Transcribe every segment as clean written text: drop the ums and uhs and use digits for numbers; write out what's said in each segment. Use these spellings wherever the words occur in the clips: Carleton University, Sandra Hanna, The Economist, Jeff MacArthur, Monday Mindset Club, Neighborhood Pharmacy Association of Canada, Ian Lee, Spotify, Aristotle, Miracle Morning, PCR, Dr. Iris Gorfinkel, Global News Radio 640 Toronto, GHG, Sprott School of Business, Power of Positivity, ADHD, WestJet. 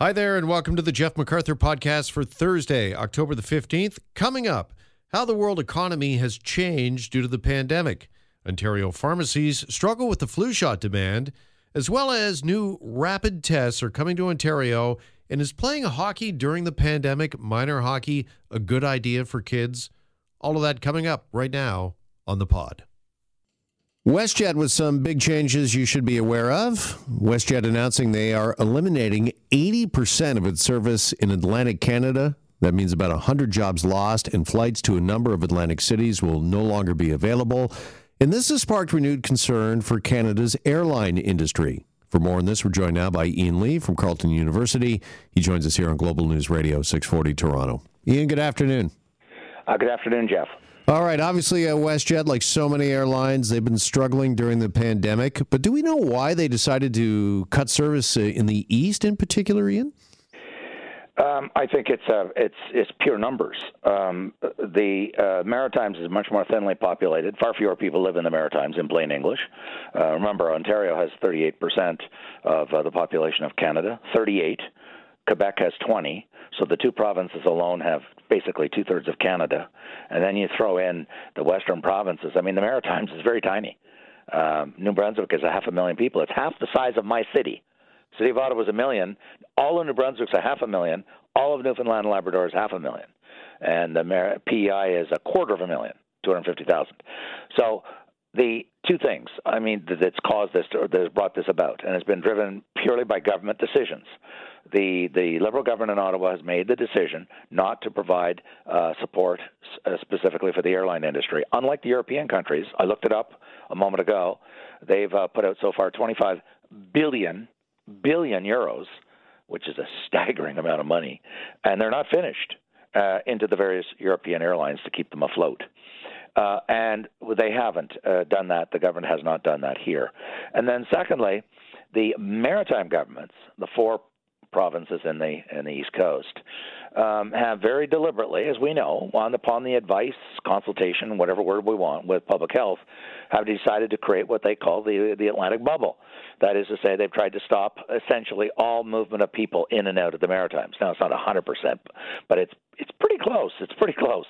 Hi there, and welcome to the Jeff MacArthur podcast for Thursday, October the 15th. Coming up, how the world economy has changed due to the pandemic. Ontario pharmacies struggle with the flu shot demand, as well as new rapid tests are coming to Ontario. And is playing hockey during the pandemic, minor hockey, a good idea for kids? All of that coming up right now on The Pod. WestJet with some big changes you should be aware of. WestJet announcing they are eliminating 80% of its service in Atlantic Canada. That means about 100 jobs lost, and flights to a number of Atlantic cities will no longer be available. And this has sparked renewed concern for Canada's airline industry. For more on this, we're joined now by Ian Lee from Carleton University. He joins us here on Global News Radio 640 Toronto. Ian, good afternoon. Good afternoon, Jeff. All right, obviously WestJet, like so many airlines, they've been struggling during the pandemic. But do we know why they decided to cut service in the East in particular, Ian? I think it's pure numbers. The Maritimes is much more thinly populated. Far fewer people live in the Maritimes, in plain English. Remember, Ontario has 38% of the population of Canada, 38. Quebec has 20, so the two provinces alone have basically two-thirds of Canada. And then you throw in the western provinces. I mean, the Maritimes is very tiny. New Brunswick is 500,000 people. It's half the size of my city. City of Ottawa is 1 million. All of New Brunswick's 500,000. All of Newfoundland and Labrador is 500,000. And the PEI is 250,000, 250,000. So the two things, I mean, that's caused this, or that's brought this about, and it's been driven purely by government decisions. The Liberal government in Ottawa has made the decision not to provide support specifically for the airline industry. Unlike the European countries, I looked it up a moment ago, they've put out so far 25 billion euros, which is a staggering amount of money, and they're not finished into the various European airlines to keep them afloat. And they haven't done that. The government has not done that here. And then secondly, the maritime governments, the four provinces in the East Coast, have very deliberately, as we know, upon the advice, consultation, whatever word we want, with public health, have decided to create what they call the Atlantic bubble. That is to say, they've tried to stop essentially all movement of people in and out of the Maritimes. Now, it's not 100%, but it's pretty close. It's pretty close.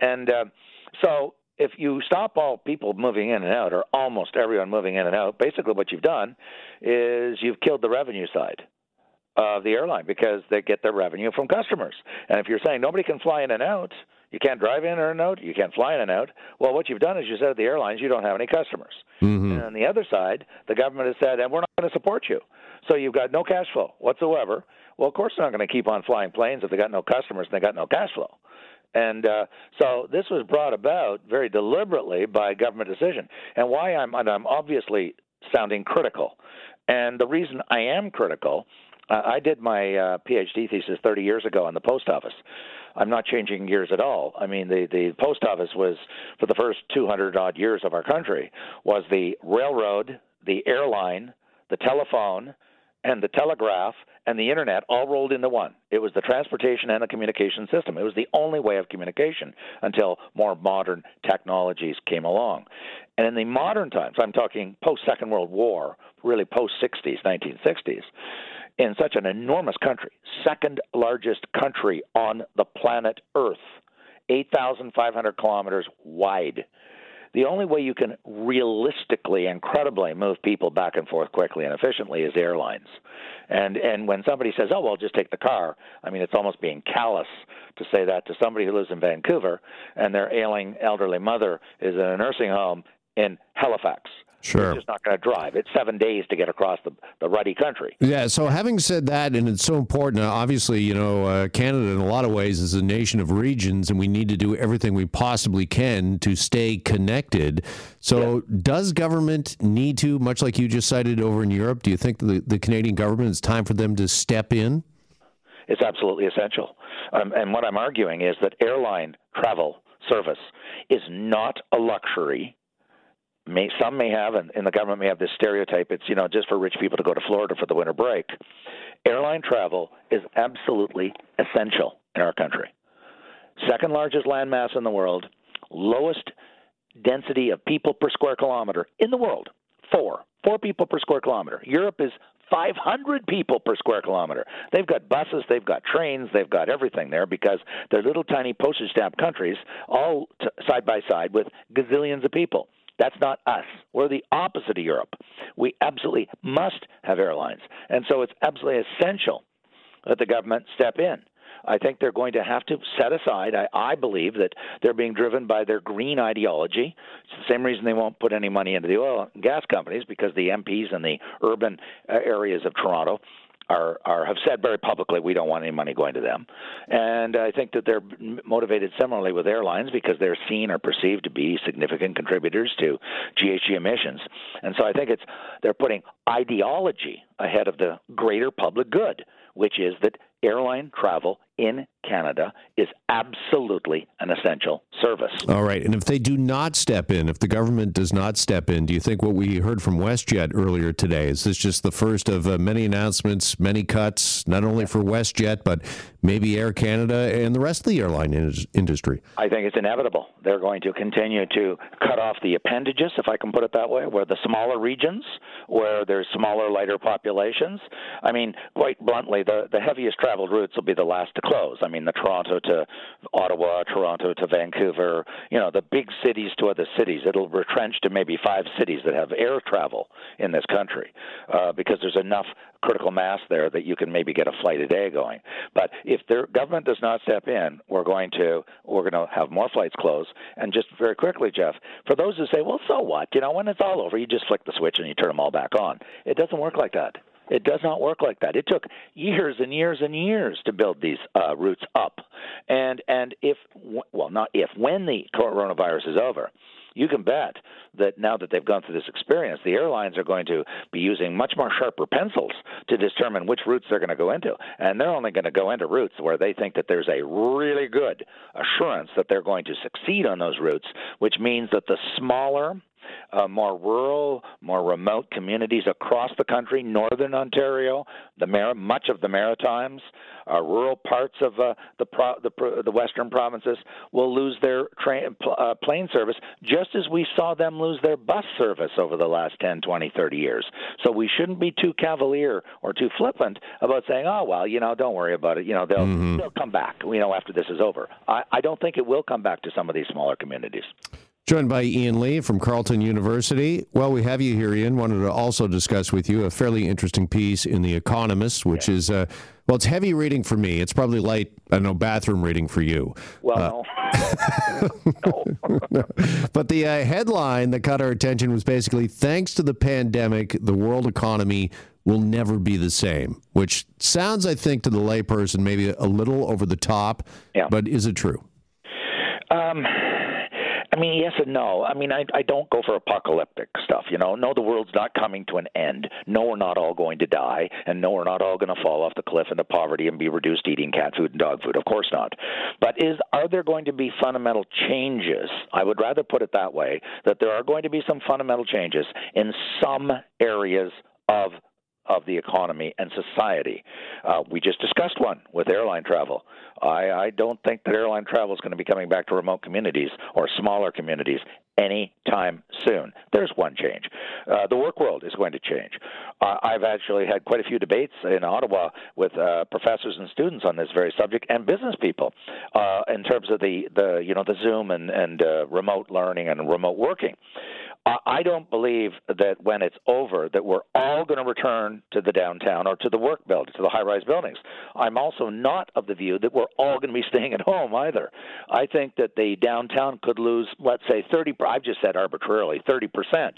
And so if you stop all people moving in and out, or almost everyone moving in and out, basically what you've done is you've killed the revenue side of the airline, because they get their revenue from customers. And if you're saying nobody can fly in and out, you can't drive in and out, you can't fly in and out, well, what you've done is you said at the airlines, you don't have any customers. Mm-hmm. And on the other side, the government has said, and we're not going to support you. So you've got no cash flow whatsoever. Well, of course they're not going to keep on flying planes if they got no customers and they got no cash flow. And so this was brought about very deliberately by government decision. And why I'm obviously sounding critical. And the reason I am critical, I did my PhD thesis 30 years ago on the post office. I'm not changing gears at all. I mean, the post office was, for the first 200-odd years of our country, was the railroad, the airline, the telephone, and the telegraph, and the internet all rolled into one. It was the transportation and the communication system. It was the only way of communication until more modern technologies came along. And in the modern times, I'm talking post-Second World War, really post-60s, 1960s, in such an enormous country, second largest country on the planet Earth, 8,500 kilometers wide. The only way you can realistically and credibly move people back and forth quickly and efficiently is airlines. And when somebody says, oh, well, just take the car, I mean, it's almost being callous to say that to somebody who lives in Vancouver and their ailing elderly mother is in a nursing home in Halifax. Sure. It's just not going to drive. It's 7 days to get across the ruddy country. Yeah, so having said that, and it's so important, obviously, you know, Canada in a lot of ways is a nation of regions, and we need to do everything we possibly can to stay connected. So yeah. Does government need to, much like you just cited over in Europe, do you think the Canadian government, it's time for them to step in? It's absolutely essential. And what I'm arguing is that airline travel service is not a luxury. Some may have, and the government may have this stereotype, it's, you know, just for rich people to go to Florida for the winter break. Airline travel is absolutely essential in our country. Second largest landmass in the world, lowest density of people per square kilometer in the world, four people per square kilometer. Europe is 500 people per square kilometer. They've got buses, they've got trains, they've got everything there because they're little tiny postage stamp countries all side by side with gazillions of people. That's not us. We're the opposite of Europe. We absolutely must have airlines. And so it's absolutely essential that the government step in. I think they're going to have to set aside, I believe, that they're being driven by their green ideology. It's the same reason they won't put any money into the oil and gas companies, because the MPs in the urban areas of Toronto have said very publicly, we don't want any money going to them. And I think that they're motivated similarly with airlines because they're seen or perceived to be significant contributors to GHG emissions. And so I think they're putting ideology ahead of the greater public good, which is that airline travel in Canada is absolutely an essential service. All right. And if they do not step in, if the government does not step in, do you think what we heard from WestJet earlier today, is this just the first of many announcements, many cuts, not only for WestJet, but maybe Air Canada and the rest of the airline industry? I think it's inevitable. They're going to continue to cut off the appendages, if I can put it that way, where the smaller regions, where there's smaller, lighter populations. I mean, quite bluntly, the heaviest traveled routes will be the last to close. I mean, the Toronto to Ottawa, Toronto to Vancouver, you know, the big cities to other cities. It'll retrench to maybe 5 cities that have air travel in this country because there's enough critical mass there that you can maybe get a flight a day going. But if the government does not step in, we're going to have more flights close. And just very quickly, Jeff, for those who say, well, so what? You know, when it's all over, you just flick the switch and you turn them all back on. It doesn't work like that. It does not work like that. It took years and years and years to build these routes up. And when the coronavirus is over, you can bet that now that they've gone through this experience, the airlines are going to be using much more sharper pencils to determine which routes they're going to go into. And they're only going to go into routes where they think that there's a really good assurance that they're going to succeed on those routes, which means that the smaller, more rural, more remote communities across the country, northern Ontario, much of the Maritimes, rural parts of the western provinces will lose their plane service, just as we saw them lose their bus service over the last 10, 20, 30 years. So we shouldn't be too cavalier or too flippant about saying, oh, well, you know, don't worry about it. You know, they'll come back, you know, after this is over. I don't think it will come back to some of these smaller communities. Joined by Ian Lee from Carleton University. Well, we have you here, Ian. Wanted to also discuss with you a fairly interesting piece in The Economist, which is, it's heavy reading for me. It's probably light, I don't know, bathroom reading for you. Well, no. But the headline that caught our attention was basically, thanks to the pandemic, the world economy will never be the same, which sounds, I think, to the layperson maybe a little over the top, but is it true? I mean, yes and no. I mean, I don't go for apocalyptic stuff, you know. No, the world's not coming to an end. No, we're not all going to die. And no, we're not all going to fall off the cliff into poverty and be reduced to eating cat food and dog food. Of course not. But are there going to be fundamental changes? I would rather put it that way, that there are going to be some fundamental changes in some areas of the economy and society. We just discussed one with airline travel. I don't think that airline travel is going to be coming back to remote communities or smaller communities anytime soon. There's one change. The work world is going to change. I've actually had quite a few debates in Ottawa with professors and students on this very subject, and business people in terms of the Zoom and remote learning and remote working. I don't believe that when it's over that we're all going to return to the downtown or to the work building, to the high-rise buildings. I'm also not of the view that we're all going to be staying at home either. I think that the downtown could lose, let's say, 30%, I've just said arbitrarily, 30%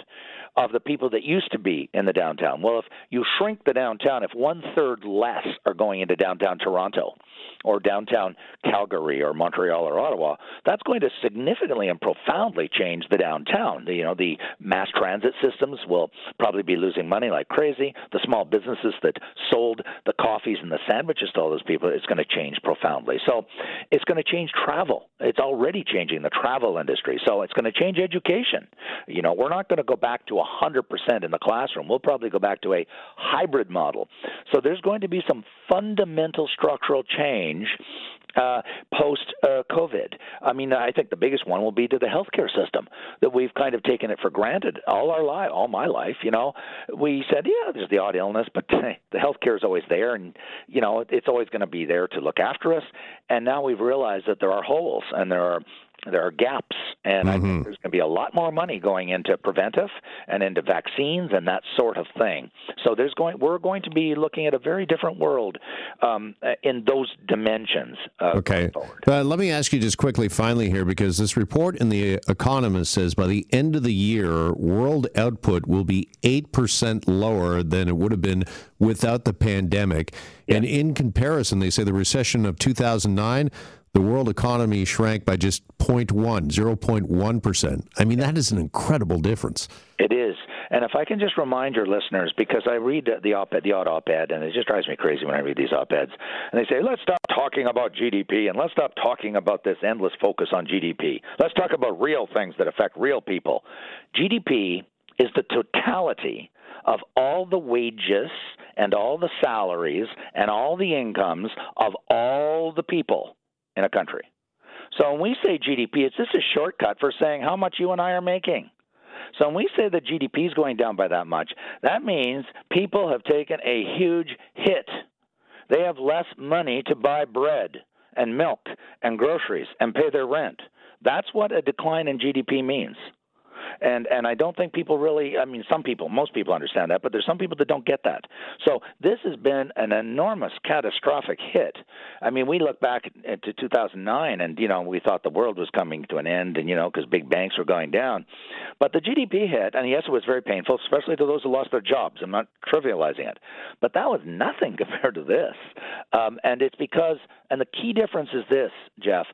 of the people that used to be in the downtown. Well, if you shrink the downtown, if 1/3 less are going into downtown Toronto or downtown Calgary or Montreal or Ottawa, that's going to significantly and profoundly change the downtown. The mass transit systems will probably be losing money like crazy. The small businesses that sold the coffees and the sandwiches to all those people, it's going to change profoundly. So it's going to change travel. It's already changing the travel industry. So it's going to change education. You know, we're not going to go back to 100% in the classroom. We'll probably go back to a hybrid model. So there's going to be some fundamental structural change post-COVID. I mean, I think the biggest one will be to the healthcare system, that we've kind of taken it for granted all our life, all my life. You know, we said, yeah, there's the odd illness, but the healthcare is always there, and you know, it's always going to be there to look after us. And now we've realized that there are holes and there are gaps, and I think there's going to be a lot more money going into preventive and into vaccines and that sort of thing. So we're going to be looking at a very different world in those dimensions. Okay. Let me ask you just quickly, finally here, because this report in The Economist says by the end of the year, world output will be 8% lower than it would have been without the pandemic. Yeah. And in comparison, they say the recession of 2009, the world economy shrank by just 0.1%. I mean, that is an incredible difference. It is. And if I can just remind your listeners, because I read the odd op-ed, and it just drives me crazy when I read these op-eds, and they say, let's stop talking about GDP, and let's stop talking about this endless focus on GDP. Let's talk about real things that affect real people. GDP is the totality of all the wages and all the salaries and all the incomes of all the people in a country. So when we say GDP, it's just a shortcut for saying how much you and I are making. So when we say that GDP is going down by that much, that means people have taken a huge hit. They have less money to buy bread and milk and groceries and pay their rent. That's what a decline in GDP means. And I don't think people really, I mean, most people understand that, but there's some people that don't get that. So this has been an enormous, catastrophic hit. I mean, we look back to 2009 and, you know, we thought the world was coming to an end and, you know, because big banks were going down. But the GDP hit, and yes, it was very painful, especially to those who lost their jobs. I'm not trivializing it. But that was nothing compared to this. And it's because, and the key difference is this, Jeff,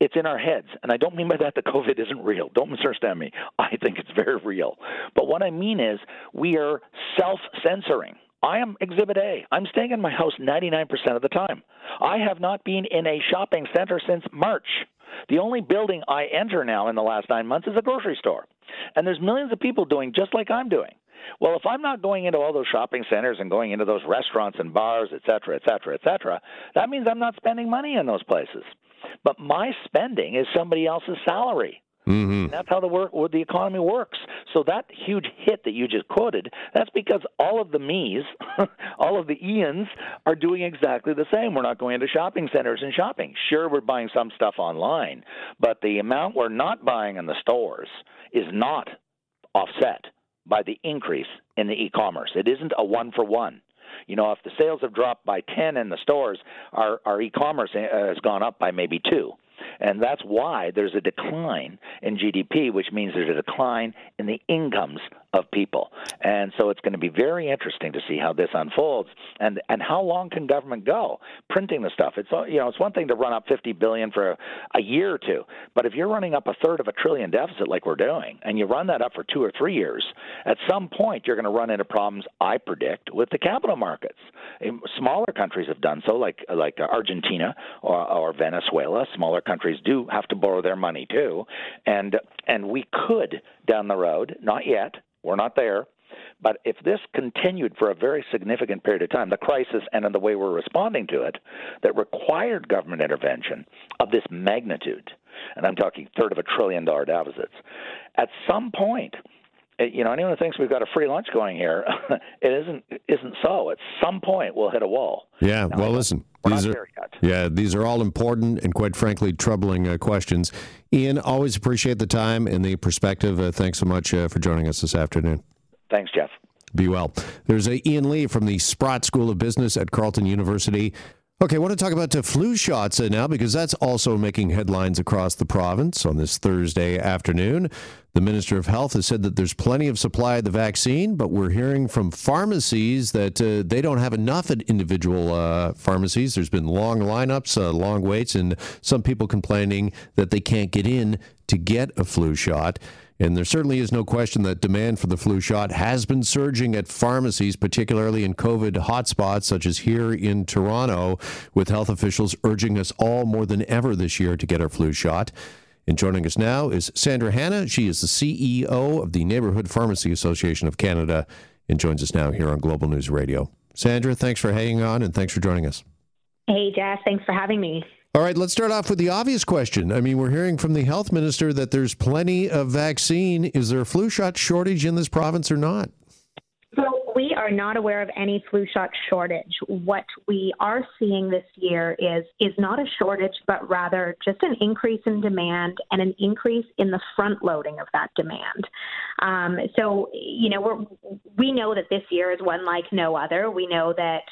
it's in our heads. And I don't mean by that that COVID isn't real. Don't misunderstand me. I think it's very real. But what I mean is we are self-censoring. I am Exhibit A. I'm staying in my house 99% of the time. I have not been in a shopping center since March. The only building I enter now in the last 9 months is a grocery store. And there's millions of people doing just like I'm doing. Well, if I'm not going into all those shopping centers and going into those restaurants and bars, et cetera, et cetera, et cetera, that means I'm not spending money in those places. But my spending is somebody else's salary. Mm-hmm. And that's how the economy works. So that huge hit that you just quoted, that's because all of the me's, all of the Ian's are doing exactly the same. We're not going into shopping centers and shopping. Sure, we're buying some stuff online, but the amount we're not buying in the stores is not offset by the increase in the e-commerce. It isn't a one-for-one. You know, if the sales have dropped by 10 in the stores, our e-commerce has gone up by maybe 2. And that's why there's a decline in GDP, which means there's a decline in the incomes of people. And so it's going to be very interesting to see how this unfolds and how long can government go printing the stuff. It's, you know, it's one thing to run up $50 billion for a year or two, but if you're running up a third of a trillion deficit like we're doing and you run that up for 2 or 3 years, at some point you're going to run into problems, I predict, with the capital markets. Smaller countries have done so, like Argentina or Venezuela. Smaller countries do have to borrow their money too, and we could down the road, not yet, we're not there, but if this continued for a very significant period of time, the crisis and in the way we're responding to it, that required government intervention of this magnitude, and I'm talking $1/3 trillion deficits, at some point, you know, anyone who thinks we've got a free lunch going here, it isn't so. At some point, we'll hit a wall. Yeah, now, well, listen, these are all important and, quite frankly, troubling questions. Ian, always appreciate the time and the perspective. Thanks so much for joining us this afternoon. Thanks, Jeff. Be well. There's Ian Lee from the Sprott School of Business at Carleton University. Okay, I want to talk about flu shots now because that's also making headlines across the province on this Thursday afternoon. The Minister of Health has said that there's plenty of supply of the vaccine, but we're hearing from pharmacies that they don't have enough at individual pharmacies. There's been long lineups, long waits, and some people complaining that they can't get in to get a flu shot. And there certainly is no question that demand for the flu shot has been surging at pharmacies, particularly in COVID hotspots such as here in Toronto, with health officials urging us all more than ever this year to get our flu shot. And joining us now is Sandra Hanna. She is the CEO of the Neighborhood Pharmacy Association of Canada and joins us now here on Global News Radio. Sandra, thanks for hanging on and thanks for joining us. Hey, Jeff. Thanks for having me. All right, let's start off with the obvious question. I mean, we're hearing from the health minister that there's plenty of vaccine. Is there a flu shot shortage in this province or not? Well, we are not aware of any flu shot shortage. What we are seeing this year is not a shortage, but rather just an increase in demand and an increase in the front loading of that demand. So, you know, we know that this year is one like no other. We know that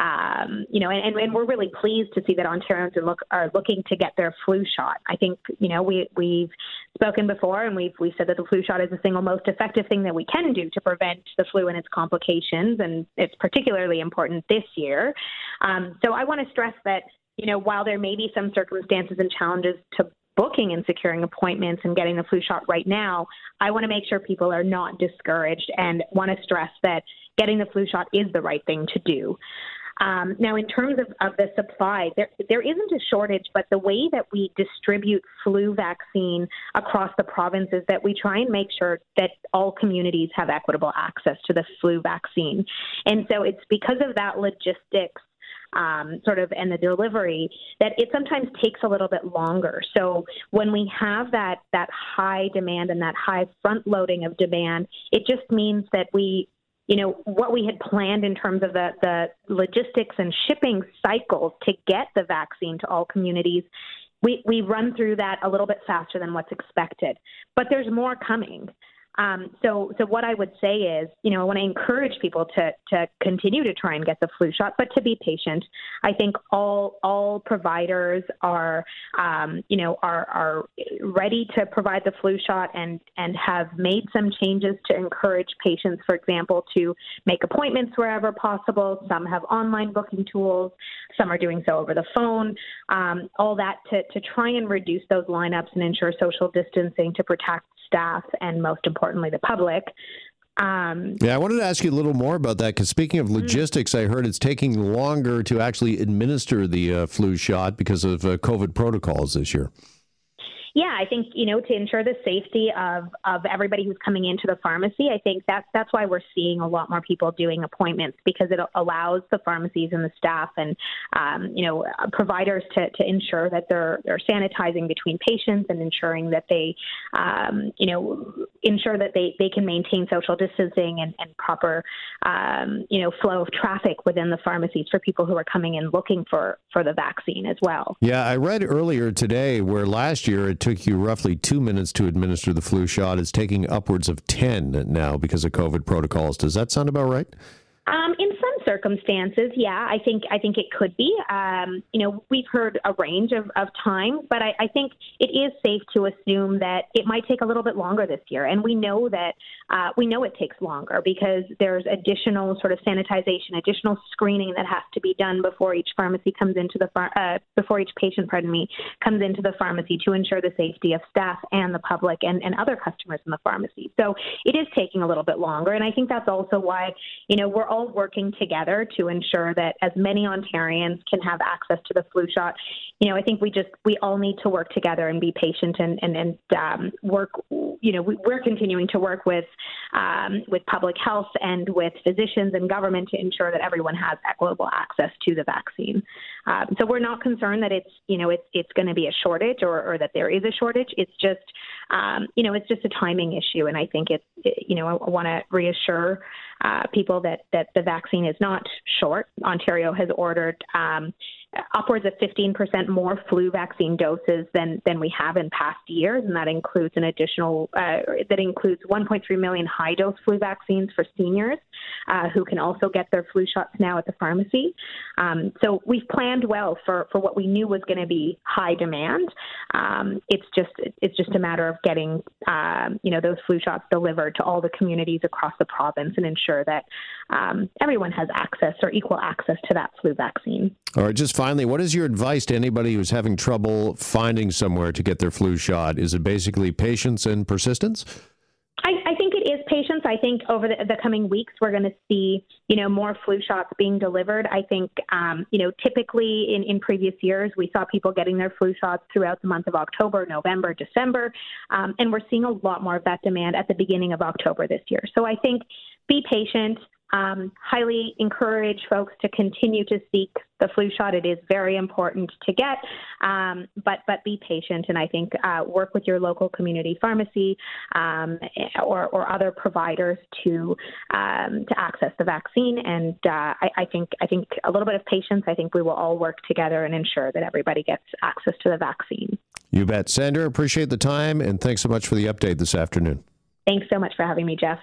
and we're really pleased to see that Ontarians are looking to get their flu shot. I think, you know, we've spoken before and we've said that the flu shot is the single most effective thing that we can do to prevent the flu and its complications, and it's particularly important this year. So I want to stress that, you know, while there may be some circumstances and challenges to booking and securing appointments and getting the flu shot right now, I want to make sure people are not discouraged and want to stress that getting the flu shot is the right thing to do. Now, in terms of the supply, there isn't a shortage, but the way that we distribute flu vaccine across the province is that we try and make sure that all communities have equitable access to the flu vaccine. And so it's because of that logistics and the delivery that it sometimes takes a little bit longer. So when we have that high demand and that high front loading of demand, it just means that what we had planned in terms of the logistics and shipping cycles to get the vaccine to all communities, we run through that a little bit faster than what's expected. But there's more coming. So what I would say is, you know, I want to encourage people to continue to try and get the flu shot, but to be patient. I think all providers are ready to provide the flu shot and have made some changes to encourage patients, for example, to make appointments wherever possible. Some have online booking tools. Some are doing so over the phone. All that to try and reduce those lineups and ensure social distancing to protect staff and, most importantly, the public. I wanted to ask you a little more about that, because speaking of logistics, I heard it's taking longer to actually administer the flu shot because of COVID protocols this year. Yeah, I think, you know, to ensure the safety of everybody who's coming into the pharmacy, I think that's why we're seeing a lot more people doing appointments, because it allows the pharmacies and the staff and, providers to ensure that they're sanitizing between patients and ensuring that they, they can maintain social distancing and proper, flow of traffic within the pharmacies for people who are coming in looking for the vaccine as well. Yeah, I read earlier today where last year it took you roughly 2 minutes to administer the flu shot. It's taking upwards of 10 now because of COVID protocols. Does that sound about right? In some circumstances, yeah, I think it could be. We've heard a range of time, but I think it is safe to assume that it might take a little bit longer this year. And we know that it takes longer because there's additional sort of sanitization, additional screening that has to be done before each pharmacy comes into the before each patient, comes into the pharmacy to ensure the safety of staff and the public and other customers in the pharmacy. So it is taking a little bit longer, and I think that's also why we're all working together to ensure that as many Ontarians can have access to the flu shot. I think we all need to work together and be patient and work. We're continuing to work with public health and with physicians and government to ensure that everyone has equitable access to the vaccine. So we're not concerned that it's going to be a shortage or that there is a shortage. It's just it's just a timing issue, and I think I want to reassure people that the vaccine is not short. Ontario has ordered upwards of 15% more flu vaccine doses than we have in past years, and that includes 1.3 million high-dose flu vaccines for seniors who can also get their flu shots now at the pharmacy. So we've planned well for what we knew was going to be high demand. It's just a matter of getting those flu shots delivered to all the communities across the province and ensure that everyone has access or equal access to that flu vaccine. All right, just finally, what is your advice to anybody who's having trouble finding somewhere to get their flu shot? Is it basically patience and persistence? I think it is patience. I think over the coming weeks, we're going to see, more flu shots being delivered. I think, typically in previous years, we saw people getting their flu shots throughout the month of October, November, December, and we're seeing a lot more of that demand at the beginning of October this year. So I think be patient. Highly encourage folks to continue to seek the flu shot. It is very important to get, but be patient, and I think work with your local community pharmacy or other providers to access the vaccine. And I think a little bit of patience. I think we will all work together and ensure that everybody gets access to the vaccine. You bet, Sandra. Appreciate the time, and thanks so much for the update this afternoon. Thanks so much for having me, Jeff.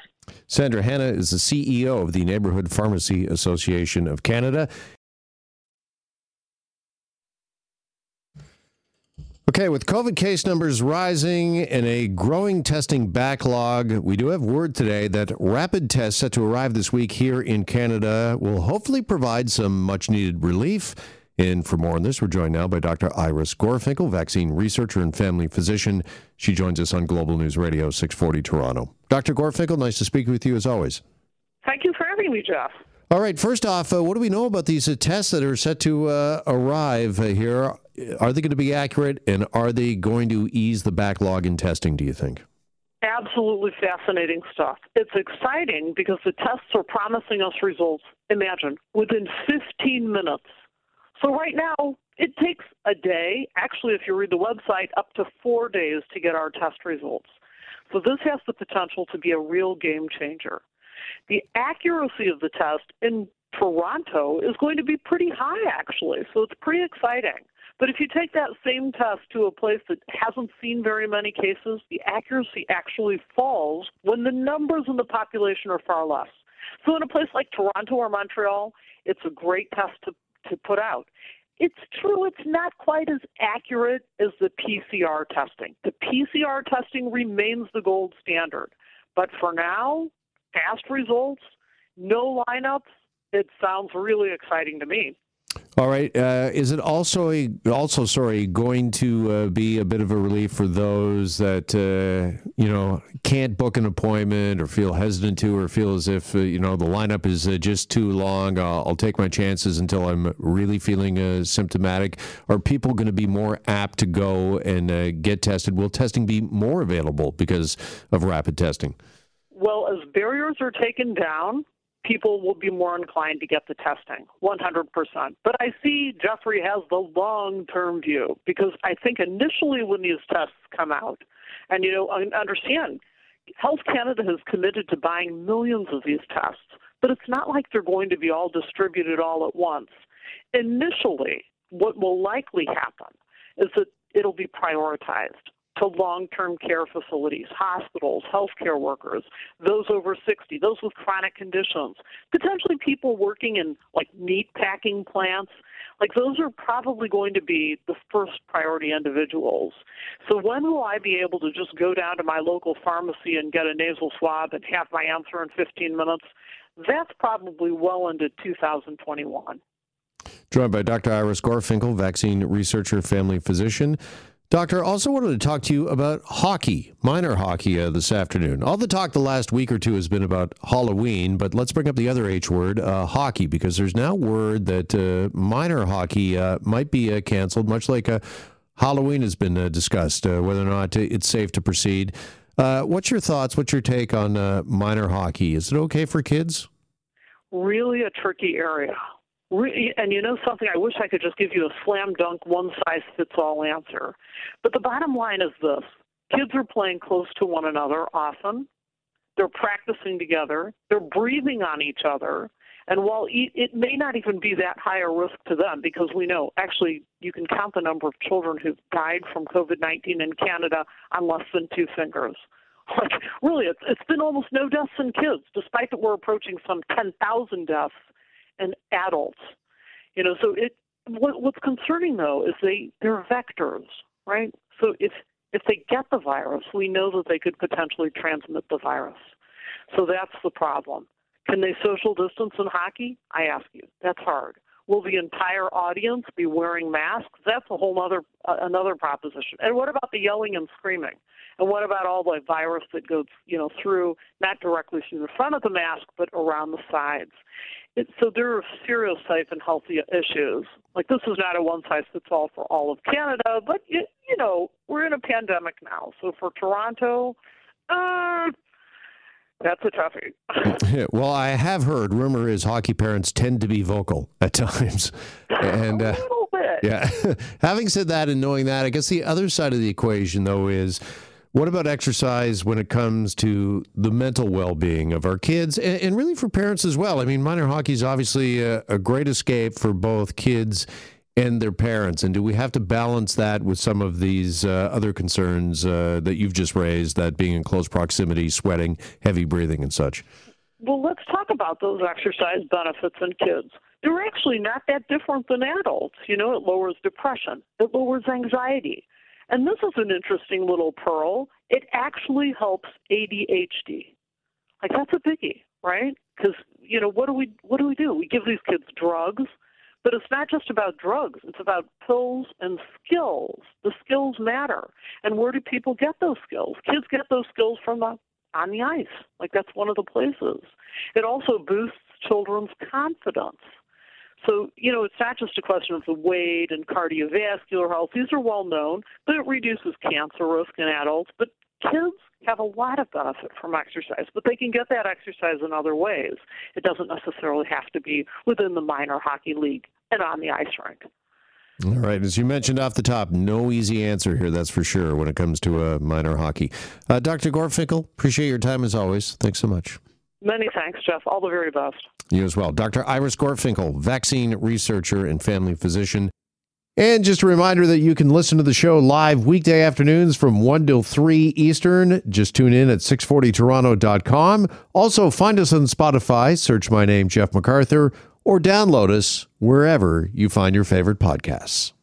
Sandra Hanna is the CEO of the Neighborhood Pharmacy Association of Canada. Okay, with COVID case numbers rising and a growing testing backlog, we do have word today that rapid tests set to arrive this week here in Canada will hopefully provide some much-needed relief. And for more on this, we're joined now by Dr. Iris Gorfinkel, vaccine researcher and family physician. She joins us on Global News Radio 640 Toronto. Dr. Gorfinkel, nice to speak with you as always. Thank you for having me, Jeff. All right, first off, what do we know about these tests that are set to arrive here? Are they going to be accurate, and are they going to ease the backlog in testing, do you think? Absolutely fascinating stuff. It's exciting because the tests are promising us results, imagine, within 15 minutes. So right now, it takes a day, actually, if you read the website, up to 4 days to get our test results. So this has the potential to be a real game changer. The accuracy of the test in Toronto is going to be pretty high, actually, so it's pretty exciting. But if you take that same test to a place that hasn't seen very many cases, the accuracy actually falls when the numbers in the population are far less. So in a place like Toronto or Montreal, it's a great test to put out. It's true, it's not quite as accurate as the PCR testing. The PCR testing remains the gold standard. But for now, fast results, no lineups, it sounds really exciting to me. All right. Is it also going to be a bit of a relief for those that, can't book an appointment or feel hesitant to or feel as if, the lineup is just too long? I'll take my chances until I'm really feeling symptomatic. Are people going to be more apt to go and get tested? Will testing be more available because of rapid testing? Well, as barriers are taken down, people will be more inclined to get the testing, 100%. But I see Jeffrey has the long-term view, because I think initially when these tests come out, and, understand, Health Canada has committed to buying millions of these tests, but it's not like they're going to be all distributed all at once. Initially, what will likely happen is that it'll be prioritized to long-term care facilities, hospitals, healthcare workers, those over 60, those with chronic conditions, potentially people working in, meat packing plants. Those are probably going to be the first priority individuals. So when will I be able to just go down to my local pharmacy and get a nasal swab and have my answer in 15 minutes? That's probably well into 2021. Joined by Dr. Iris Gorfinkel, vaccine researcher, family physician. Doctor, also wanted to talk to you about hockey, minor hockey this afternoon. All the talk the last week or two has been about Halloween, but let's bring up the other H word, hockey, because there's now word that minor hockey might be canceled, much like Halloween has been discussed, whether or not it's safe to proceed. What's your thoughts? What's your take on minor hockey? Is it okay for kids? Really a tricky area. And something, I wish I could just give you a slam dunk, one-size-fits-all answer. But the bottom line is this. Kids are playing close to one another often. They're practicing together. They're breathing on each other. And while it may not even be that high a risk to them, because we know, actually, you can count the number of children who've died from COVID-19 in Canada on less than two fingers. Really, it's been almost no deaths in kids, despite that we're approaching some 10,000 deaths and adults. What's concerning, though, is they're vectors, right? So if they get the virus, we know that they could potentially transmit the virus. So that's the problem. Can they social distance in hockey? I ask you. That's hard. Will the entire audience be wearing masks? That's a whole other another proposition. And what about the yelling and screaming? And what about all the virus that goes, through, not directly through the front of the mask, but around the sides? So there are serious safe and healthy issues. This is not a one-size-fits-all for all of Canada, but, we're in a pandemic now. So for Toronto, That's a toughie. Well, I have heard, rumor is hockey parents tend to be vocal at times. And, a little bit. Yeah. Having said that and knowing that, I guess the other side of the equation, though, is what about exercise when it comes to the mental well-being of our kids and really for parents as well? I mean, minor hockey is obviously a great escape for both kids and their parents. And do we have to balance that with some of these other concerns that you've just raised, that being in close proximity, sweating, heavy breathing and such? Well, let's talk about those exercise benefits in kids. They're actually not that different than adults. You know, it lowers depression. It lowers anxiety. And this is an interesting little pearl. It actually helps ADHD. Like, that's a biggie, right? Because, you know, what do we do? We give these kids drugs. But it's not just about drugs. It's about pills and skills. The skills matter. And where do people get those skills? Kids get those skills from on the ice. Like, that's one of the places. It also boosts children's confidence. So, you know, it's not just a question of the weight and cardiovascular health. These are well known, but it reduces cancer risk in adults. But kids have a lot of benefit from exercise, but they can get that exercise in other ways. It doesn't necessarily have to be within the minor hockey league and on the ice rink. All right. As you mentioned off the top, no easy answer here, that's for sure, when it comes to minor hockey. Dr. Gorfinkel, appreciate your time as always. Thanks so much. Many thanks, Jeff. All the very best. You as well. Dr. Iris Gorfinkel, vaccine researcher and family physician. And just a reminder that you can listen to the show live weekday afternoons from 1 till 3 Eastern. Just tune in at 640toronto.com. Also, find us on Spotify. Search my name, Jeff MacArthur, or download us wherever you find your favorite podcasts.